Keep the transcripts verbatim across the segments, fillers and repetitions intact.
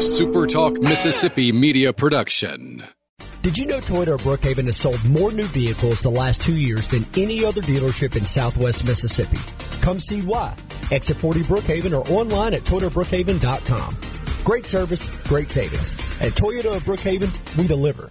Supertalk Mississippi media production. Did you know Toyota of Brookhaven has sold more new vehicles the last two years than any other dealership in Southwest Mississippi? Come see why. Exit forty Brookhaven or online at Toyota Brookhaven dot com. Great service, great savings. At Toyota of Brookhaven, we deliver.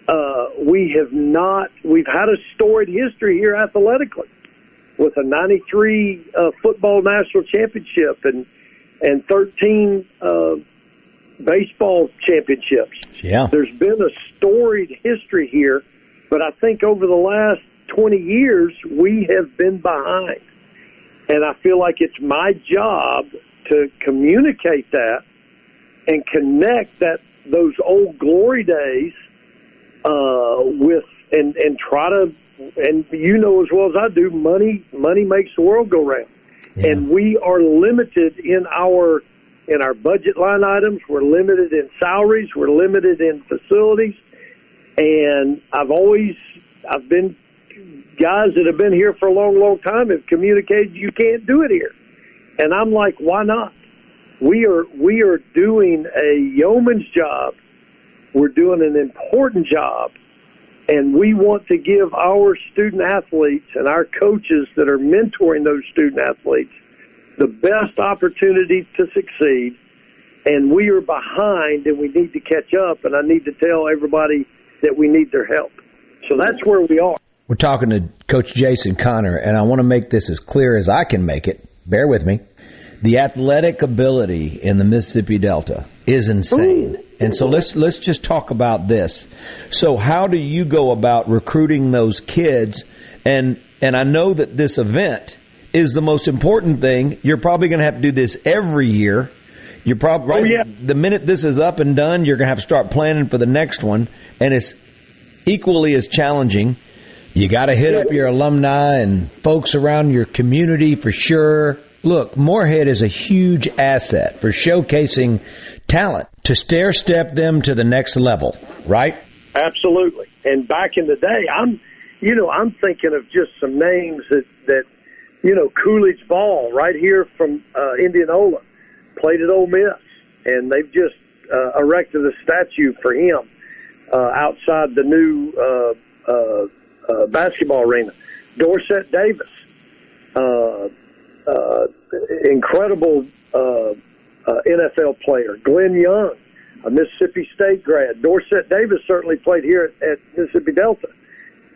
Uh, we have not, we've had a storied history here athletically with a ninety-three uh, football national championship and and thirteen uh, baseball championships. Yeah. There's been a storied history here, but I think over the last twenty years, we have been behind. And I feel like it's my job to communicate that and connect that those old glory days Uh, with and, and try to, and you know as well as I do, money money makes the world go round. Yeah. And we are limited in our in our budget line items. We're limited in salaries. We're limited in facilities. And I've always, I've been, guys that have been here for a long, long time have communicated you can't do it here. And I'm like, why not? We are we are doing a yeoman's job. We're doing an important job, and we want to give our student-athletes and our coaches that are mentoring those student-athletes the best opportunity to succeed, and we are behind, and we need to catch up, and I need to tell everybody that we need their help. So that's where we are. We're talking to Coach Jason Conner, and I want to make this as clear as I can make it. Bear with me. The athletic ability in the Mississippi Delta is insane. Ooh. And so let's let's just talk about this. So how do you go about recruiting those kids? And and I know that this event is the most important thing. You're probably going to have to do this every year. You're probably right, oh, yeah. The minute this is up and done, you're going to have to start planning for the next one. And it's equally as challenging. You got to hit up your alumni and folks around your community for sure. Look, Moorhead is a huge asset for showcasing talent to stair-step them to the next level, right? Absolutely. And back in the day, I'm, you know, I'm thinking of just some names that, that you know, Coolidge Ball right here from uh, Indianola, played at Ole Miss, and they've just uh, erected a statue for him uh, outside the new uh, uh, uh, basketball arena. Dorsett Davis, uh, uh, incredible uh Uh, N F L player, Glenn Young, a Mississippi State grad. Dorsett Davis certainly played here at, at Mississippi Delta.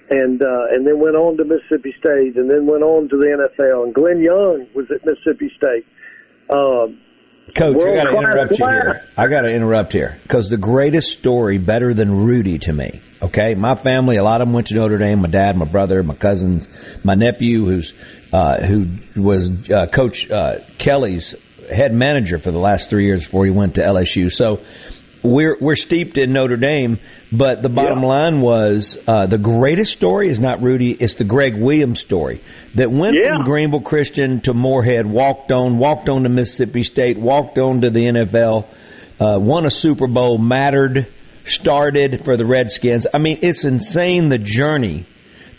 and uh, and then went on to Mississippi State, and then went on to the N F L. And Glenn Young was at Mississippi State. Um, Coach, I got to interrupt you here. I got to interrupt here because the greatest story, better than Rudy to me. Okay, my family, a lot of them went to Notre Dame. My dad, my brother, my cousins, my nephew, who's uh, who was uh, Coach uh, Kelly's head manager for the last three years before he went to L S U. So we're we're steeped in Notre Dame. But the bottom yeah. line was uh, the greatest story is not Rudy, it's the Greg Williams story that went yeah. from Greenville Christian to Moorhead, walked on, walked on to Mississippi State, walked on to the N F L, uh, won a Super Bowl, mattered, started for the Redskins. I mean, it's insane the journey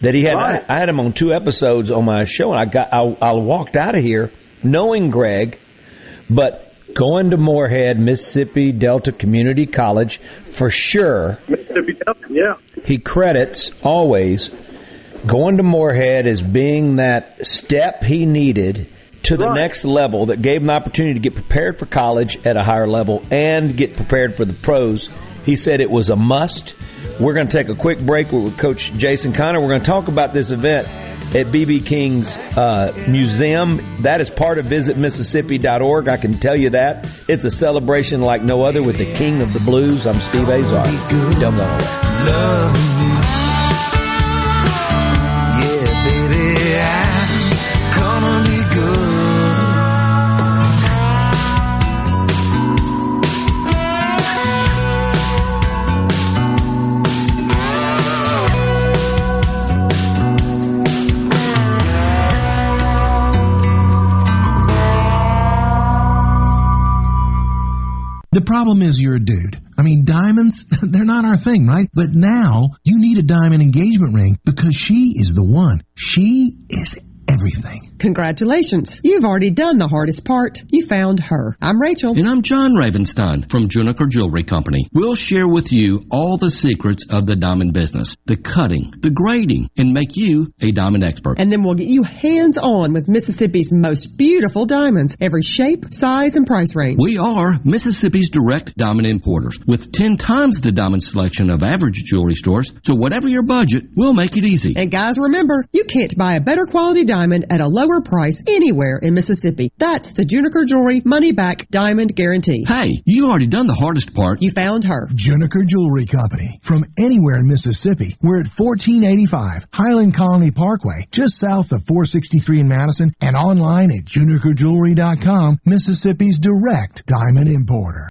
that he had. Right. I, I had him on two episodes on my show, and I got I, I walked out of here knowing Greg, but going to Moorhead, Mississippi Delta Community College, for sure. Mississippi Delta, yeah. He credits always going to Moorhead as being that step he needed to the right. next level that gave him the opportunity to get prepared for college at a higher level and get prepared for the pros. He said it was a must. We're going to take a quick break with Coach Jason Conner. We're going to talk about this event at B B. King's uh, Museum. That is part of visit mississippi dot org. I can tell you that. It's a celebration like no other with the King of the Blues. I'm Steve Azar. Dumb Love. Yeah, baby, I'm gonna be good. The problem is you're a dude. I mean, diamonds, they're not our thing, right? But now you need a diamond engagement ring because she is the one. She is everything. Congratulations. You've already done the hardest part. You found her. I'm Rachel. And I'm John Ravenstein from Juniker Jewelry Company. We'll share with you all the secrets of the diamond business, the cutting, the grading, and make you a diamond expert. And then we'll get you hands-on with Mississippi's most beautiful diamonds, every shape, size, and price range. We are Mississippi's direct diamond importers with ten times the diamond selection of average jewelry stores. So whatever your budget, we'll make it easy. And guys, remember, you can't buy a better quality diamond at a lower price anywhere in Mississippi. That's the Juniker Jewelry Money Back Diamond Guarantee. Hey, you already done the hardest part. You found her. Juniker Jewelry Company. From anywhere in Mississippi, we're at fourteen eighty-five Highland Colony Parkway, just south of four sixty-three in Madison, and online at juniker jewelry dot com, Mississippi's direct diamond importer.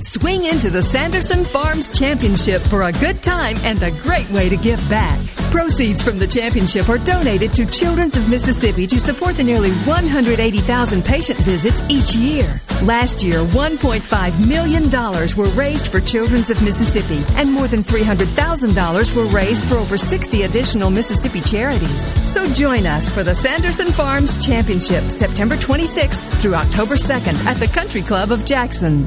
Swing into the Sanderson Farms Championship for a good time and a great way to give back. Proceeds from the championship are donated to Children's of Mississippi to support the nearly one hundred eighty thousand patient visits each year. Last year, one point five million dollars were raised for Children's of Mississippi, and more than three hundred thousand dollars were raised for over sixty additional Mississippi charities. So join us for the Sanderson Farms Championship, September twenty-sixth through October second at the Country Club of Jackson.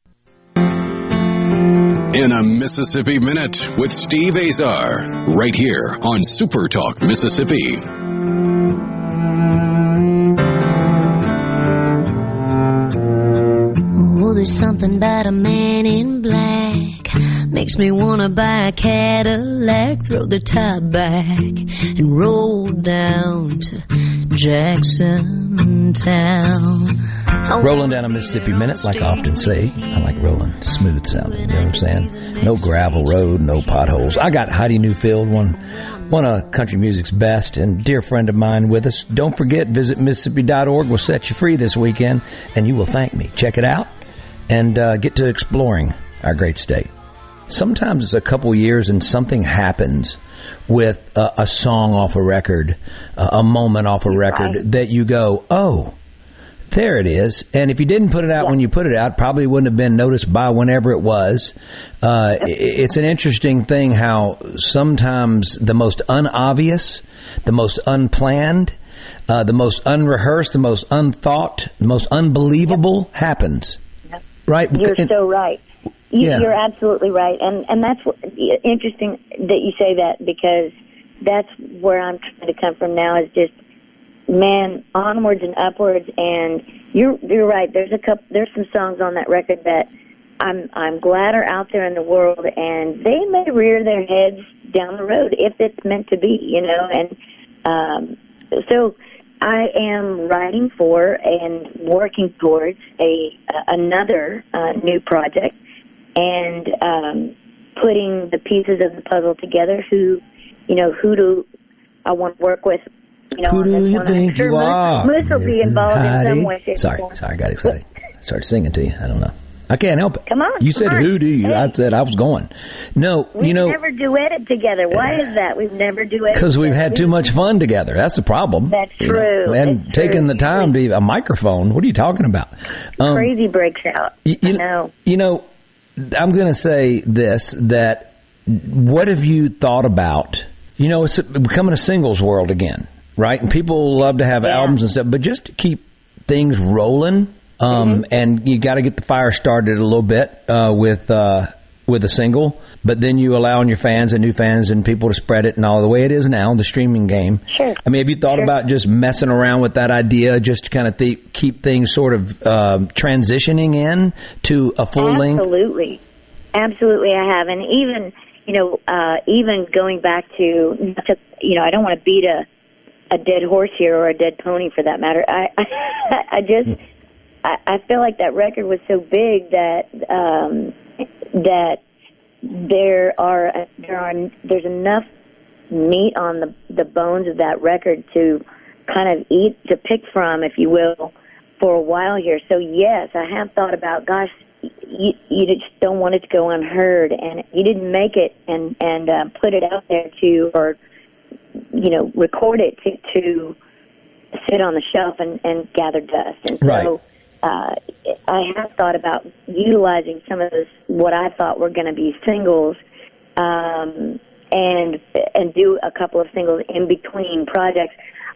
in a Mississippi Minute with Steve Azar, right here on Super Talk Mississippi. Oh, there's something about a man in black. Makes me wanna buy a Cadillac, throw the top back, and roll down to Jackson Town. Rolling down a Mississippi Minute, like I often say. I like rolling smooth sounding, you know what I'm saying? No gravel road, no potholes. I got Heidi Newfield, one one of country music's best, and dear friend of mine with us. Don't forget, visit Mississippi dot org. We'll set you free this weekend, and you will thank me. Check it out, and uh, get to exploring our great state. Sometimes it's a couple years and something happens with a, a song off a record, a, a moment off a record, right, that you go, oh, there it is. And if you didn't put it out, yeah, when you put it out, probably wouldn't have been noticed by whenever it was. Uh, it's an interesting thing how sometimes the most unobvious, the most unplanned, uh, the most unrehearsed, the most unthought, the most unbelievable, yep, happens. Yep. Right? You're and, so right. You, yeah. You're absolutely right, and and that's what, interesting that you say that, because that's where I'm trying to come from now, is just, man, onwards and upwards. And you're you're right. There's a couple. There's some songs on that record that I'm I'm glad are out there in the world, and they may rear their heads down the road if it's meant to be, you know. And um, so I am writing for and working towards a another uh, new project. And um, putting the pieces of the puzzle together, who, you know, who do I want to work with? You know, who do you think you are? Moose will be involved in some way. Sorry, sorry, I got excited. I started singing to you. I don't know. I can't help it. Come on. You said, who do you? Hey. I said, I was going. No, we've you know. We've never duetted together. Why is that? We've never duetted. Because we've had too much fun together. That's the problem. That's true. And That's taking true. the time to a microphone. What are you talking about? Um, Crazy breaks out. You, you I know. You know. I'm going to say this, that what have you thought about, you know, it's becoming a singles world again, right? And people love to have, yeah, albums and stuff, but just to keep things rolling, um, mm-hmm, and you got to get the fire started a little bit uh, with uh, with a single, but then you allowing your fans and new fans and people to spread it and all the way it is now, the streaming game. Sure. I mean, have you thought, sure, about just messing around with that idea, just to kind of th- keep things sort of uh, transitioning in to a full Absolutely. length? Absolutely. Absolutely, I have. And even, you know, uh, even going back to, to, you know, I don't want to beat a, a dead horse here, or a dead pony for that matter. I, I, I just, I, I feel like that record was so big that, um, that there are there are there's enough meat on the the bones of that record to kind of eat to pick from, if you will, for a while here. So yes, I have thought about, gosh, you, you just don't want it to go unheard, and you didn't make it and and uh, put it out there to, or you know, record it to to sit on the shelf and, and gather dust. And so. Right. Uh, I have thought about utilizing some of those, what I thought were going to be singles, um, and and do a couple of singles in between projects.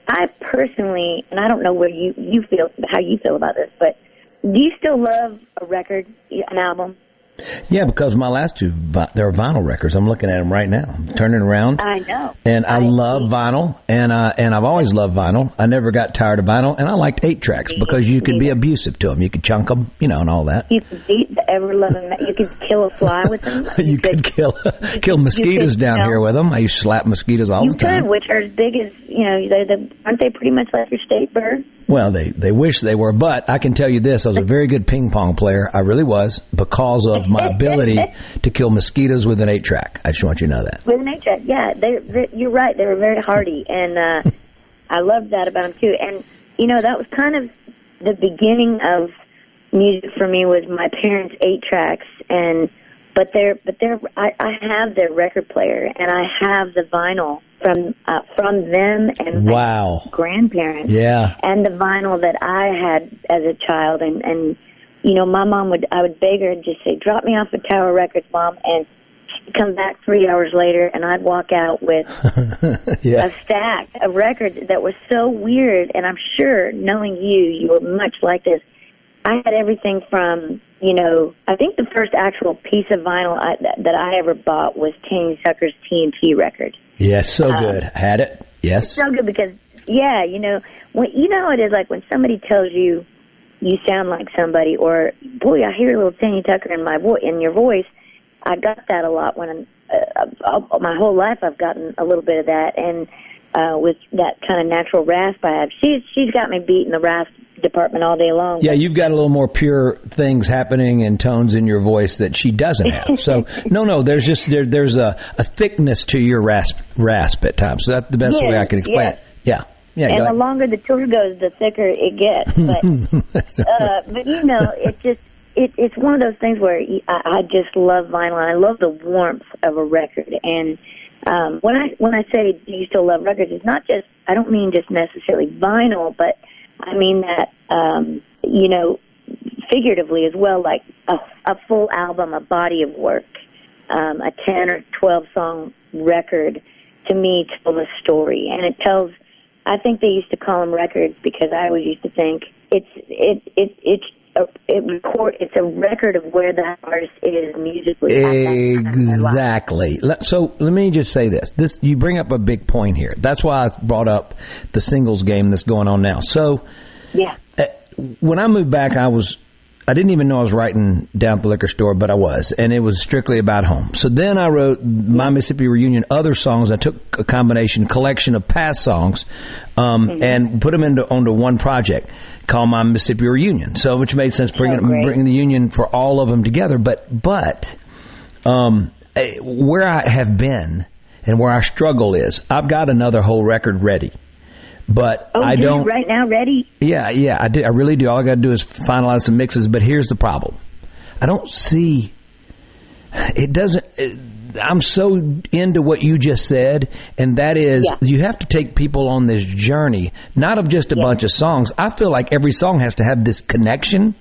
I personally, and I don't know where you, you feel, how you feel about this, but do you still love a record, an album? Yeah, because my last two, they're vinyl records. I'm looking at them right now. I'm turning around. I know. And I, I love see. vinyl, and, I, and I've always loved vinyl. I never got tired of vinyl, and I liked eight-tracks because you could be abusive to them. You could chunk them, you know, and all that. You could beat the ever-loving – you could kill a fly with them. You, you could, could kill you kill mosquitoes could, down you know, here with them. I used to slap mosquitoes all the time. You could, which are as big as, you know, they're the, aren't they pretty much like your state bird? Well, they, they wish they were, but I can tell you this. I was a very good ping-pong player. I really was, because of my ability to kill mosquitoes with an eight-track. I just want you to know that. With an eight-track, yeah. They, they, you're right. They were very hardy, and uh, I loved that about them, too. And, you know, that was kind of the beginning of music for me, was my parents' eight-tracks. And But they're, but they're, I, I have their record player, and I have the vinyl from uh, from them and my wow. grandparents. Yeah. And the vinyl that I had as a child. And, and, you know, my mom would, I would beg her and just say, drop me off at Tower Records, Mom. And she'd come back three hours later, and I'd walk out with yeah. a stack of records that was so weird. And I'm sure, knowing you, you were much like this. I had everything from, you know, I think the first actual piece of vinyl I, that, that I ever bought was Tanya Tucker's T N T record. Yes, so um, good. I had it. Yes. It's so good because, yeah, you know, when, you know it is like when somebody tells you you sound like somebody, or, boy, I hear a little Tanya Tucker in my vo- in your voice. I got that a lot when I'm, uh, uh, my whole life I've gotten a little bit of that, and uh, with that kind of natural rasp I have. She's, she's got me beat in the rasp department all day long. Yeah, you've got a little more pure things happening and tones in your voice that she doesn't have. So no, no, there's just there, there's a, a thickness to your rasp rasp at times. So that's the best yeah, way I can explain yeah. it. Yeah, yeah. And the ahead. Longer the tour goes, the thicker it gets. But uh, but you know, it just it, it's one of those things where I, I just love vinyl. And I love the warmth of a record. And um, when I when I say do you still love records, it's not just I don't mean just necessarily vinyl, but I mean that, um, you know, figuratively as well, like a, a full album, a body of work, um, a ten or twelve song record to me tells a story. And it tells, I think they used to call them records because I always used to think it's, it, it, it's, A, it record, it's a record of where the artist is musically. Exactly. So let me just say this. This you bring up a big point here. That's why I brought up the singles game that's going on now. So yeah. Uh, when I moved back, I was I didn't even know I was writing down at the liquor store, but I was, and it was strictly about home. So then I wrote my Mississippi Reunion, other songs. I took a combination, collection of past songs, um, mm-hmm. and put them into onto one project. Call my Mississippi Reunion. So, which made sense, bringing oh, bringing the union for all of them together. But, but um, where I have been and where I struggle is, I've got another whole record ready, but oh, I don't right now ready. Yeah, yeah, I do. I really do. All I got to do is finalize some mixes. But here's the problem: I don't see. It doesn't. It, I'm so into what you just said, and that is yeah. you have to take people on this journey, not of just a yeah. bunch of songs. I feel like every song has to have this connection,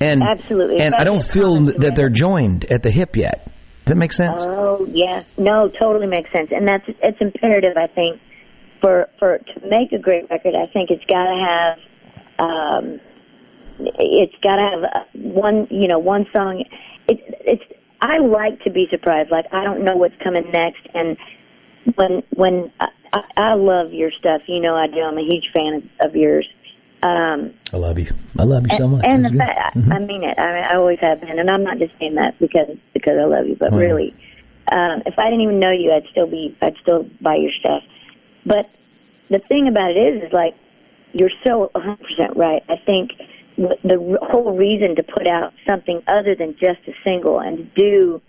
and absolutely, and that's I don't feel that right. they're joined at the hip yet. Does that make sense? Oh yes, no, totally makes sense, and that's it's imperative, I think, for for to make a great record. I think it's got to have, um, it's got to have one, you know, one song. It, it's. I like to be surprised. Like, I don't know what's coming next. And when when I, I, I love your stuff, you know I do. I'm a huge fan of, of yours. Um, I love you. I love you and, so much. And the fact, mm-hmm. I mean it. I, mean, I always have been. And I'm not just saying that because because I love you, but wow. really, um, if I didn't even know you, I'd still be I'd still buy your stuff. But the thing about it is, is like you're so one hundred percent right. I think. The whole reason to put out something other than just a single and do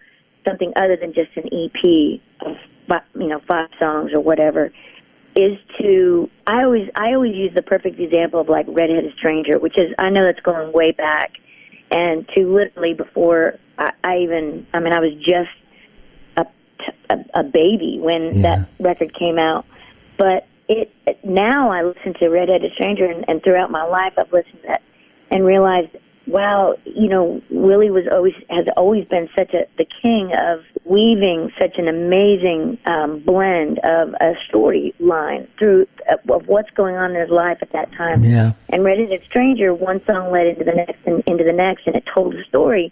something other than just an E P of five, you know five songs or whatever is to I always I always use the perfect example of like Redheaded Stranger, which is I know that's going way back and to literally before I, I even I mean I was just a a, a baby when yeah. that record came out, but it now I listen to Redheaded Stranger and, and throughout my life I've listened to that. And realized, wow, you know, Willie was always has always been such a the king of weaving such an amazing um, blend of a storyline through uh, of what's going on in his life at that time. Yeah. And Redheaded Stranger, one song led into the next and into the next, and it told a story.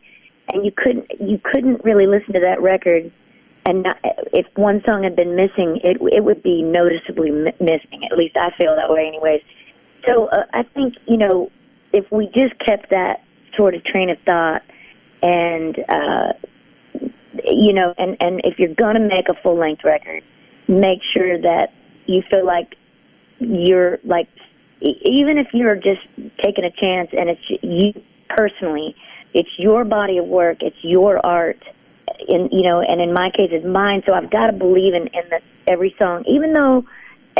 And you couldn't you couldn't really listen to that record, and not, if one song had been missing, it it would be noticeably m- missing. At least I feel that way, anyways. So uh, I think you know. If we just kept that sort of train of thought and, uh, you know, and, and if you're going to make a full-length record, make sure that you feel like you're, like, even if you're just taking a chance and it's you personally, it's your body of work, it's your art, in, you know, and in my case it's mine, so I've got to believe in, in the, every song, even though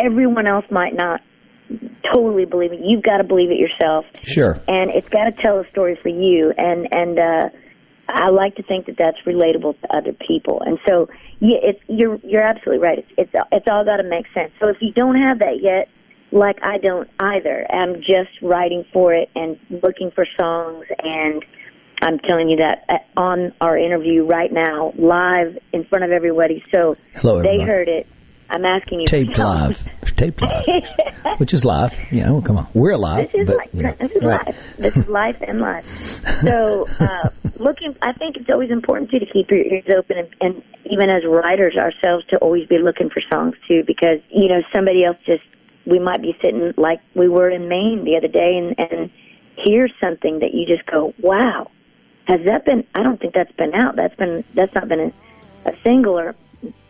everyone else might not. Totally believe it. You've got to believe it yourself. Sure. And it's got to tell a story for you. And and uh, I like to think that that's relatable to other people. And so yeah, it's, you're you're absolutely right. It's it's it's all got to make sense. So if you don't have that yet, like I don't either. I'm just writing for it and looking for songs. And I'm telling you that on our interview right now, live in front of everybody. So Hello, they everybody. Heard it. I'm asking you. Taped live. Taped live. Which is live. You know, come on. We're live. This is, but, live. You know, this is right. live. This is life and live. So uh, looking, I think it's always important, too, to keep your ears open. And, and even as writers ourselves, to always be looking for songs, too, because, you know, somebody else just, we might be sitting like we were in Maine the other day and, and hear something that you just go, wow, has that been, I don't think that's been out. That's been, that's not been a, a single, or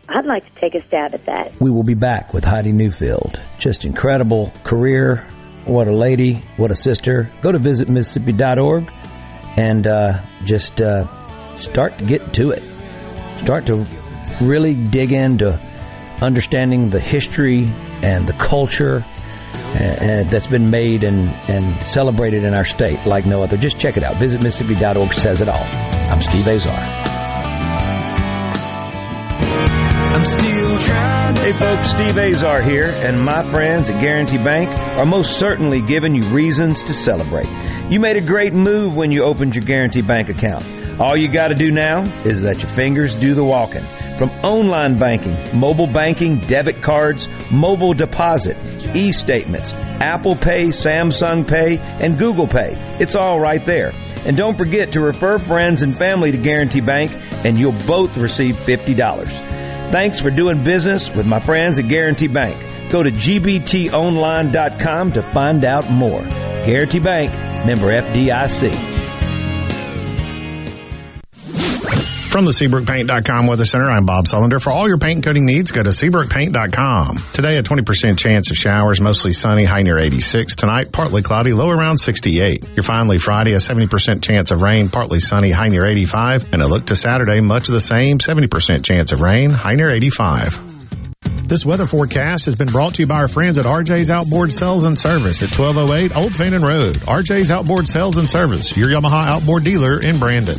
I'd like to take a stab at that. We will be back with Heidi Newfield. Just incredible career. What a lady. What a sister. Go to visit mississippi dot org and uh, just uh, start to get to it. Start to really dig into understanding the history and the culture and, and that's been made and, and celebrated in our state like no other. Just check it out. visit mississippi dot org says it all. I'm Steve Azar. I'm still trying. Hey folks, Steve Azar here, and my friends at Guaranty Bank are most certainly giving you reasons to celebrate. You made a great move when you opened your Guaranty Bank account. All you got to do now is let your fingers do the walking. From online banking, mobile banking, debit cards, mobile deposit, e-statements, Apple Pay, Samsung Pay, and Google Pay. It's all right there. And don't forget to refer friends and family to Guaranty Bank, and you'll both receive fifty dollars. Thanks for doing business with my friends at Guaranty Bank. Go to G B T online dot com to find out more. Guaranty Bank, member F D I C. From the Seabrook Paint dot com Weather Center, I'm Bob Sullender. For all your paint and coating needs, go to Seabrook Paint dot com. Today, a twenty percent chance of showers, mostly sunny, high near eighty-six. Tonight, partly cloudy, low around sixty-eight. Your finally Friday, a seventy percent chance of rain, partly sunny, high near eighty-five. And a look to Saturday, much of the same, seventy percent chance of rain, high near eighty-five. This weather forecast has been brought to you by our friends at R J's Outboard Sales and Service at twelve oh eight Old Fannin Road. R J's Outboard Sales and Service, your Yamaha outboard dealer in Brandon.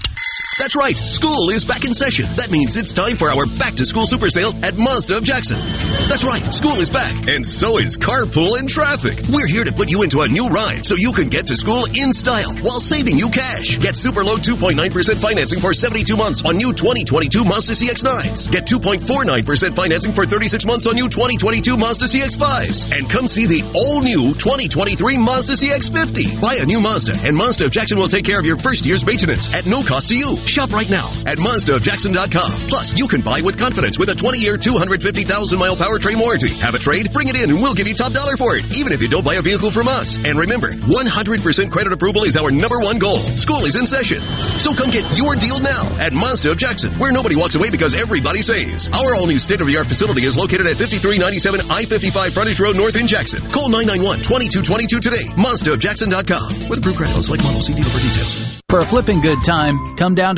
That's right. School is back in session. That means it's time for our back-to-school super sale at Mazda of Jackson. That's right. School is back, and so is carpool and traffic. We're here to put you into a new ride so you can get to school in style while saving you cash. Get super low two point nine percent financing for seventy-two months on new twenty twenty-two Mazda C X nines. Get two point four nine percent financing for thirty-six months on new twenty twenty-two Mazda C X fives. And come see the all-new twenty twenty-three Mazda C X fifty. Buy a new Mazda, and Mazda of Jackson will take care of your first year's maintenance at no cost to you. Shop right now at mazda of jackson dot com. Plus, you can buy with confidence with a twenty-year, two hundred fifty thousand mile powertrain warranty. Have a trade? Bring it in and we'll give you top dollar for it, even if you don't buy a vehicle from us. And remember, one hundred percent credit approval is our number one goal. School is in session. So come get your deal now at Mazda of Jackson, where nobody walks away because everybody saves. Our all-new state-of-the-art facility is located at fifty-three ninety-seven I fifty-five Frontage Road North in Jackson. Call nine nine one, two two two two today. mazda of jackson dot com. With approved credit on select model. See dealer for details. For a flipping good time, come down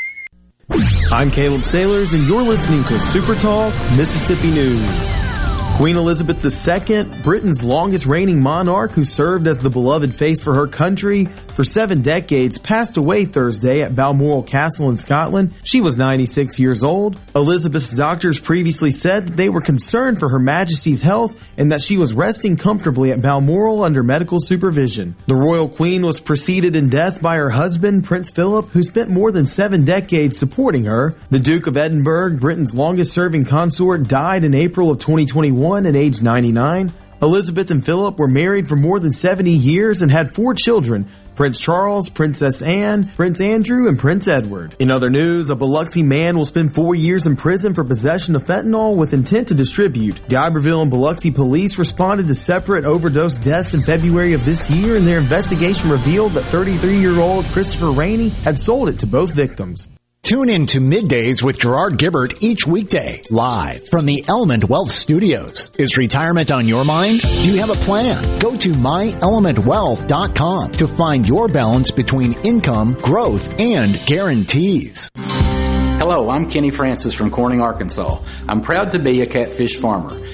I'm Caleb Sailors, and you're listening to Super Talk Mississippi News. Queen Elizabeth the Second, Britain's longest reigning monarch who served as the beloved face for her country for seven decades, passed away Thursday at Balmoral Castle in Scotland. She was ninety-six years old. Elizabeth's doctors previously said that they were concerned for Her Majesty's health and that she was resting comfortably at Balmoral under medical supervision. The Royal Queen was preceded in death by her husband, Prince Philip, who spent more than seven decades supporting her. The Duke of Edinburgh, Britain's longest-serving consort, died in April of twenty twenty-one at age ninety-nine. Elizabeth and Philip were married for more than seventy years and had four children: Prince Charles, Princess Anne, Prince Andrew, and Prince Edward. In other news, a Biloxi man will spend four years in prison for possession of fentanyl with intent to distribute. D'Iberville and Biloxi police responded to separate overdose deaths in February of this year, and their investigation revealed that thirty-three-year-old Christopher Rainey had sold it to both victims. Tune in to Middays with Gerard Gibbert each weekday, live from the Element Wealth Studios. Is retirement on your mind? Do you have a plan? Go to my element wealth dot com to find your balance between income, growth, and guarantees. Hello, I'm Kenny Francis from Corning, Arkansas. I'm proud to be a catfish farmer,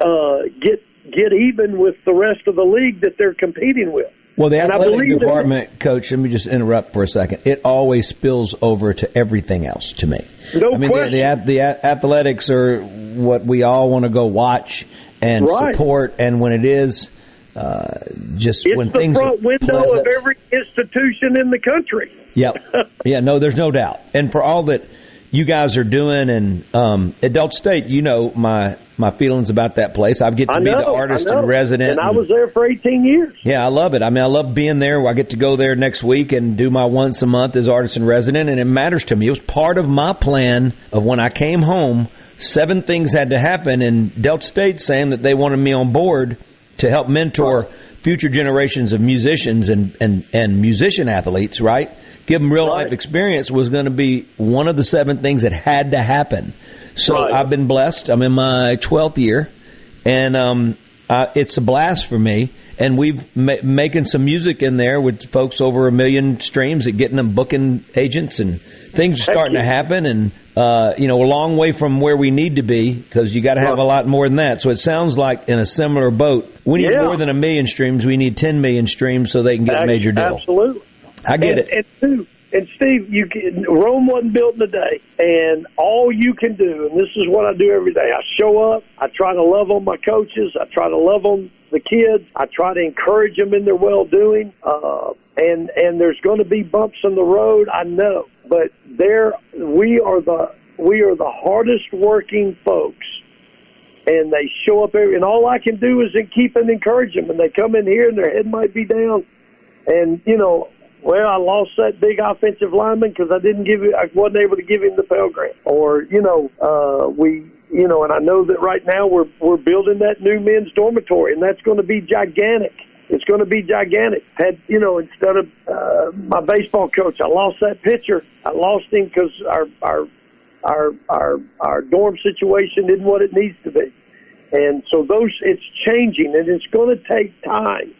uh, get get even with the rest of the league that they're competing with. Well, the and athletic department, that, Coach, let me just interrupt for a second. It always spills over to everything else to me. No I mean, question. The, the, the athletics are what we all want to go watch and right. support, and when it is, uh, just it's when things are It's the front window pleasant. Of every institution in the country. Yep. Yeah, no, there's no doubt. And for all that you guys are doing, and um, at Delta State, you know my my feelings about that place. I get to I be know, the artist in resident. And, and I was there for eighteen years. Yeah, I love it. I mean, I love being there. I get to go there next week and do my once a month as artist in resident, and it matters to me. It was part of my plan of when I came home, seven things had to happen, and Delta State saying that they wanted me on board to help mentor future generations of musicians and, and, and musician athletes, right? Give them real right. life experience was going to be one of the seven things that had to happen. So right. I've been blessed. I'm in my twelfth year, and um, uh, it's a blast for me. And we've ma- making some music in there with folks over a million streams and getting them booking agents, and things are starting to happen. And, uh, you know, a long way from where we need to be, because you got to have a lot more than that. So it sounds like in a similar boat, we need yeah. more than a million streams. We need ten million streams so they can get a major deal. Absolutely. I get and, it. And, too, and Steve, you can, Rome wasn't built in a day. And all you can do, and this is what I do every day, I show up, I try to love on my coaches, I try to love on the kids, I try to encourage them in their well-doing, uh, and and there's going to be bumps in the road, I know, but there we are the we are the hardest working folks, and they show up every, and all I can do is keep and encourage them, and they come in here and their head might be down, and you know, well, I lost that big offensive lineman because I didn't give it, I wasn't able to give him the Pell Grant, or you know, uh, we. You know, and I know that right now we're we're building that new men's dormitory, and that's going to be gigantic. It's going to be gigantic. Had you know, instead of uh, my baseball coach, I lost that pitcher. I lost him because our our our our our dorm situation isn't what it needs to be, and so those it's changing, and it's going to take time.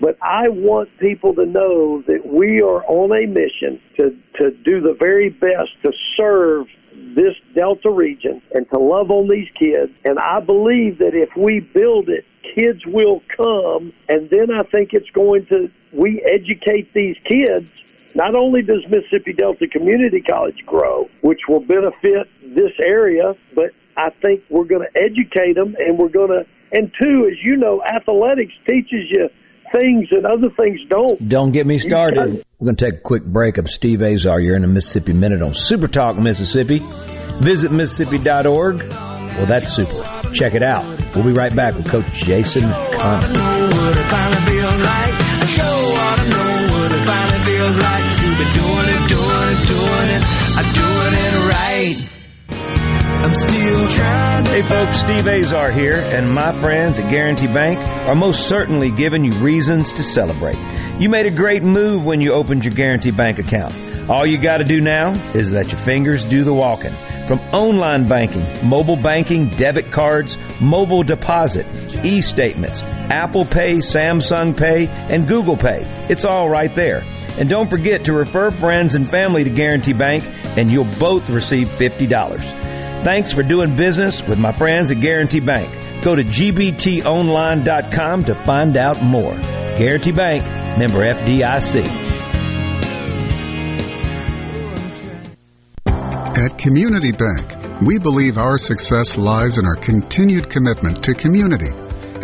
But I want people to know that we are on a mission to, to do the very best to serve this Delta region and to love on these kids. And I believe that if we build it, kids will come. And then I think it's going to, we educate these kids. Not only does Mississippi Delta Community College grow, which will benefit this area, but I think we're going to educate them, and we're going to, and two, as you know, athletics teaches you things and other things don't. Don't get me started. We're going to take a quick break. I'm Steve Azar. You're in a Mississippi Minute on Super Talk Mississippi. Visit Mississippi dot org. Well, that's super. Check it out. We'll be right back with Coach Jason Conner. I'm still trying to. Hey folks, Steve Azar here, and my friends at Guaranty Bank are most certainly giving you reasons to celebrate. You made a great move when you opened your Guaranty Bank account. All you got to do now is let your fingers do the walking. From online banking, mobile banking, debit cards, mobile deposit, e-statements, Apple Pay, Samsung Pay, and Google Pay. It's all right there. And don't forget to refer friends and family to Guaranty Bank, and you'll both receive fifty dollars. Thanks for doing business with my friends at Guaranty Bank. Go to G B T online dot com to find out more. Guaranty Bank, member F D I C. At Community Bank, we believe our success lies in our continued commitment to community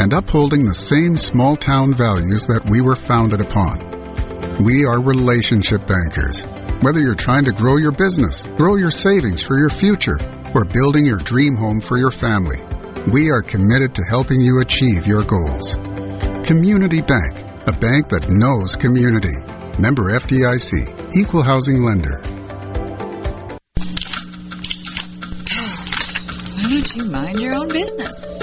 and upholding the same small-town values that we were founded upon. We are relationship bankers. Whether you're trying to grow your business, grow your savings for your future, or building your dream home for your family, we are committed to helping you achieve your goals. Community Bank, a bank that knows community. Member F D I C, Equal Housing Lender. Why don't you mind your own business?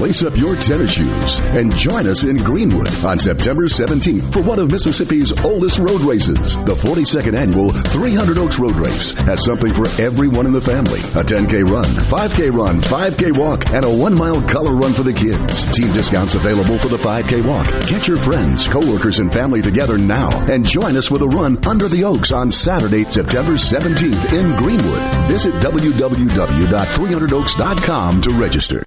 Lace up your tennis shoes and join us in Greenwood on September seventeenth for one of Mississippi's oldest road races, the forty-second annual three hundred Oaks Road Race. Has something for everyone in the family. A ten K run, five K run, five K walk, and a one-mile color run for the kids. Team discounts available for the five K walk. Get your friends, coworkers, and family together now and join us with a run under the Oaks on Saturday, September seventeenth in Greenwood. Visit w w w dot three hundred oaks dot com to register.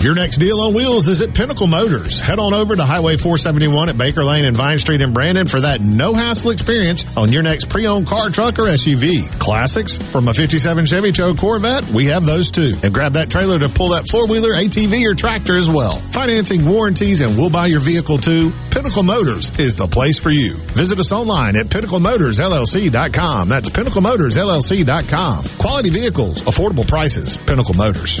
Your next deal on wheels is at Pinnacle Motors. Head on over to Highway four seventy-one at Baker Lane and Vine Street in Brandon for that no-hassle experience on your next pre-owned car, truck, or S U V. Classics, from a fifty-seven Chevy to a Corvette, we have those too. And grab that trailer to pull that four-wheeler, A T V, or tractor as well. Financing, warranties, and we'll buy your vehicle too. Pinnacle Motors is the place for you. Visit us online at pinnacle motors l l c dot com. That's pinnacle motors l l c dot com. Quality vehicles, affordable prices. Pinnacle Motors.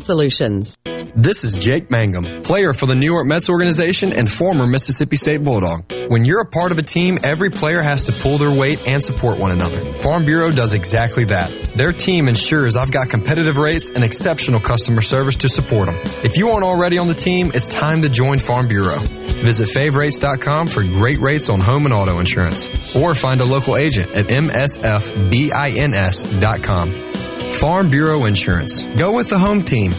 solutions. This is Jake Mangum, player for the New York Mets organization and former Mississippi State Bulldog. When you're a part of a team, every player has to pull their weight and support one another. Farm Bureau does exactly that. Their team ensures I've got competitive rates and exceptional customer service to support them. If you aren't already on the team, it's time to join Farm Bureau. Visit fav rates dot com for great rates on home and auto insurance, or find a local agent at m s f bins dot com. Farm Bureau Insurance. Go with the home team.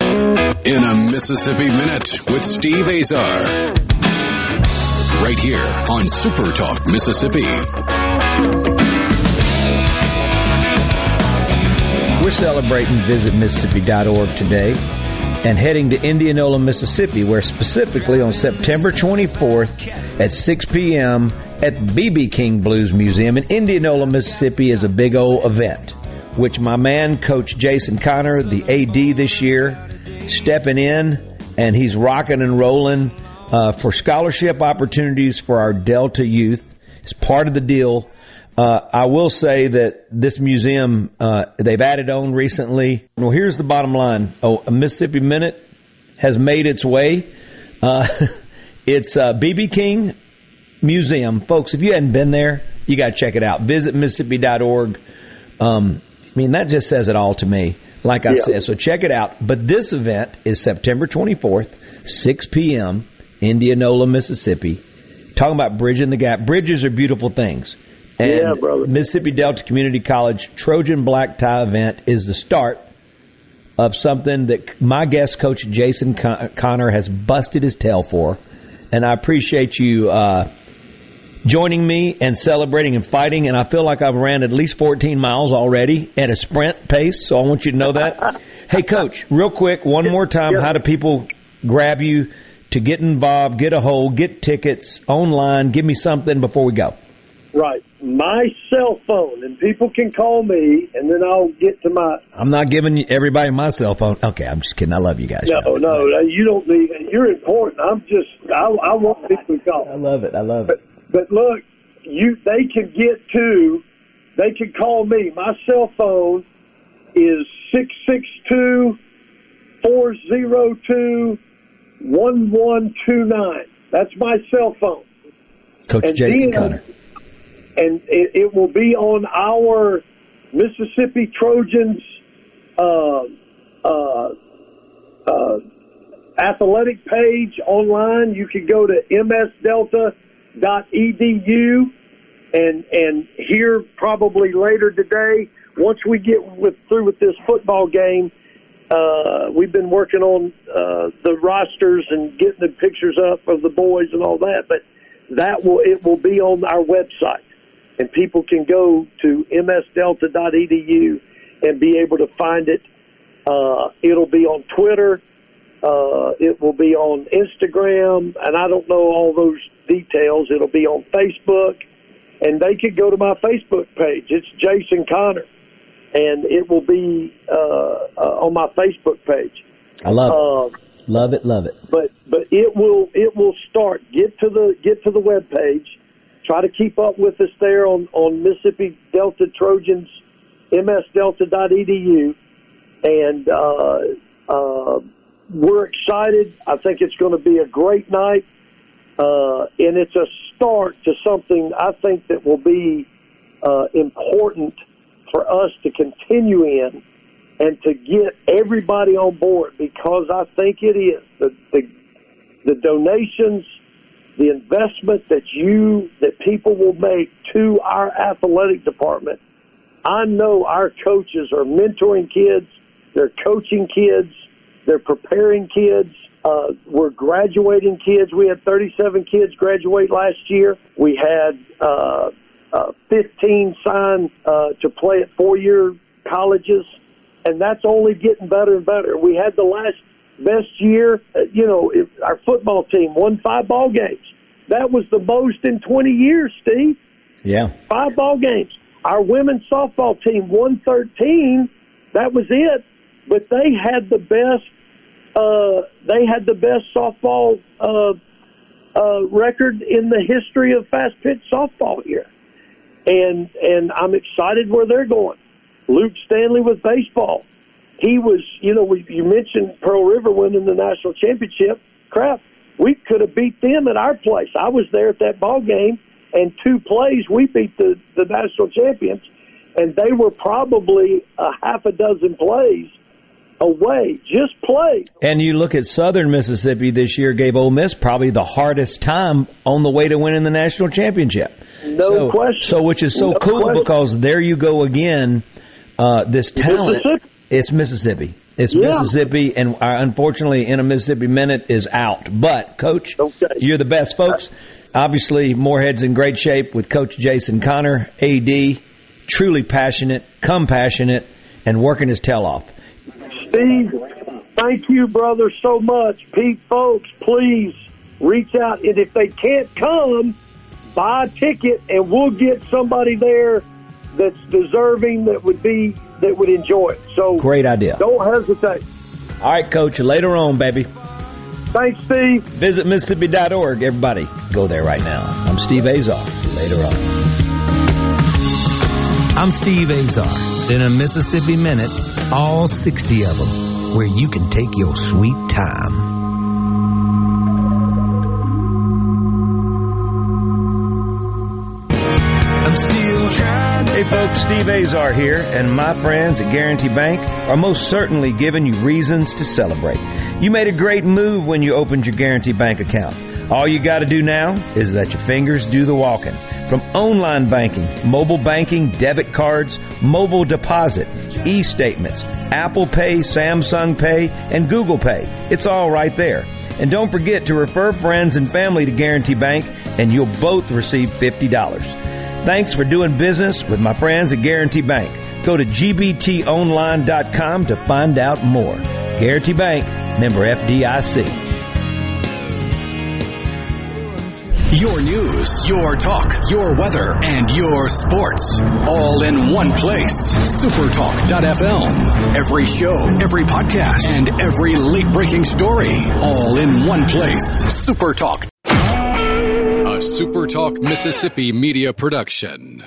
In a Mississippi Minute with Steve Azar. Right here on Super Talk Mississippi. We're celebrating visit mississippi dot org today and heading to Indianola, Mississippi, where specifically on September twenty-fourth at six p m at B B. King Blues Museum in Indianola, Mississippi is a big old event, which my man, Coach Jason Conner, the A D this year, stepping in, and he's rocking and rolling uh, for scholarship opportunities for our Delta youth. It's part of the deal. Uh, I will say that this museum, uh, they've added on recently. Well, here's the bottom line. Oh, a Mississippi Minute has made its way. Uh, it's uh, B B. King Museum. Folks, if you hadn't been there, you got to check it out. Visit mississippi dot org. Um, I mean, that just says it all to me, like I yeah. said. So check it out. But this event is September twenty-fourth, six p m, Indianola, Mississippi. Talking about bridging the gap. Bridges are beautiful things. And yeah, brother. Mississippi Delta Community College Trojan Black Tie event is the start of something that my guest, Coach Jason Con- Conner, has busted his tail for. And I appreciate you uh joining me and celebrating and fighting, and I feel like I've ran at least fourteen miles already at a sprint pace, so I want you to know that. Hey, Coach, real quick, one more time, yeah. how do people grab you to get involved, get a hold, get tickets online. Give me something before we go. Right. My cell phone, and people can call me, and then I'll get to my... I'm not giving everybody my cell phone. Okay, I'm just kidding. I love you guys. No, no, no, you don't need it. You're important. I'm just... I, I want people to call. I love it. I love but, it. But look, you they can get to... They can call me. My cell phone is six six two, four oh two, one one two nine. That's my cell phone. Coach and Jason Conner. And it, it will be on our Mississippi Trojans uh, uh, uh, athletic page online. You can go to m s delta dot e d u and and here probably later today, once we get with, through with this football game, uh, we've been working on uh, the rosters and getting the pictures up of the boys and all that, but that will it will be on our website. And people can go to m s delta dot e d u and be able to find it. Uh, it'll be on Twitter. Uh, it will be on Instagram. And I don't know all those details. It'll be on Facebook. And they could go to my Facebook page. It's Jason Conner. And it will be uh, uh, on my Facebook page. I love uh, it. Love it, love it. But but it will it will start. Get to the get to the webpage. Try to keep up with us there on, on Mississippi Delta Trojans, m s delta dot e d u. And uh, uh, we're excited. I think it's going to be a great night. Uh, and it's a start to something I think that will be uh, important for us to continue in and to get everybody on board, because I think it is. The, the, the donations, the investment that you, that people will make to our athletic department. I know our coaches are mentoring kids, they're coaching kids, they're preparing kids, uh, we're graduating kids. We had thirty-seven kids graduate last year. We had uh, uh, fifteen signed uh, to play at four-year colleges, and that's only getting better and better. We had the last best year, you know, if our football team won five ball games. That was the most in twenty years, Steve. Yeah. Five ball games. Our women's softball team won thirteen. That was it. But they had the best uh, they had the best softball uh, uh, record in the history of fast pitch softball here. And and I'm excited where they're going. Luke Stanley with baseball. He was, you know, we, you mentioned Pearl River winning the national championship. Crap, we could have beat them at our place. I was there at that ball game, and two plays we beat the, the national champions, and they were probably a half a dozen plays away, just plays. And you look at Southern Mississippi this year gave Ole Miss probably the hardest time on the way to winning the national championship. No so, question. So, which is so no cool question. Because there you go again, uh, this talent. It's Mississippi. It's yeah. Mississippi, and our, unfortunately, In a Mississippi Minute is out. But, Coach, okay. You're the best, folks. Right. Obviously, Moorhead's in great shape with Coach Jason Conner, A D, truly passionate, compassionate, and working his tail off. Steve, thank you, brother, so much. Pete, folks, please reach out. And if they can't come, buy a ticket, and we'll get somebody there that's deserving that would be that would enjoy it. So great idea. Don't hesitate. All right, Coach. Later on, baby. Thanks, Steve. Visit Mississippi dot org. Everybody, go there right now. I'm Steve Azar. Later on. I'm Steve Azar. In a Mississippi Minute, all sixty of them, where you can take your sweet time. Hey folks, Steve Azar here, and my friends at Guaranty Bank are most certainly giving you reasons to celebrate. You made a great move when you opened your Guaranty Bank account. All you got to do now is let your fingers do the walking. From online banking, mobile banking, debit cards, mobile deposit, e-statements, Apple Pay, Samsung Pay, and Google Pay. It's all right there. And don't forget to refer friends and family to Guaranty Bank, and you'll both receive fifty dollars. Thanks for doing business with my friends at Guaranty Bank. Go to g b t online dot com to find out more. Guaranty Bank, member F D I C. Your news, your talk, your weather, and your sports. All in one place. Supertalk dot f m. Every show, every podcast, and every late-breaking story. All in one place. Supertalk. A Supertalk Mississippi media production.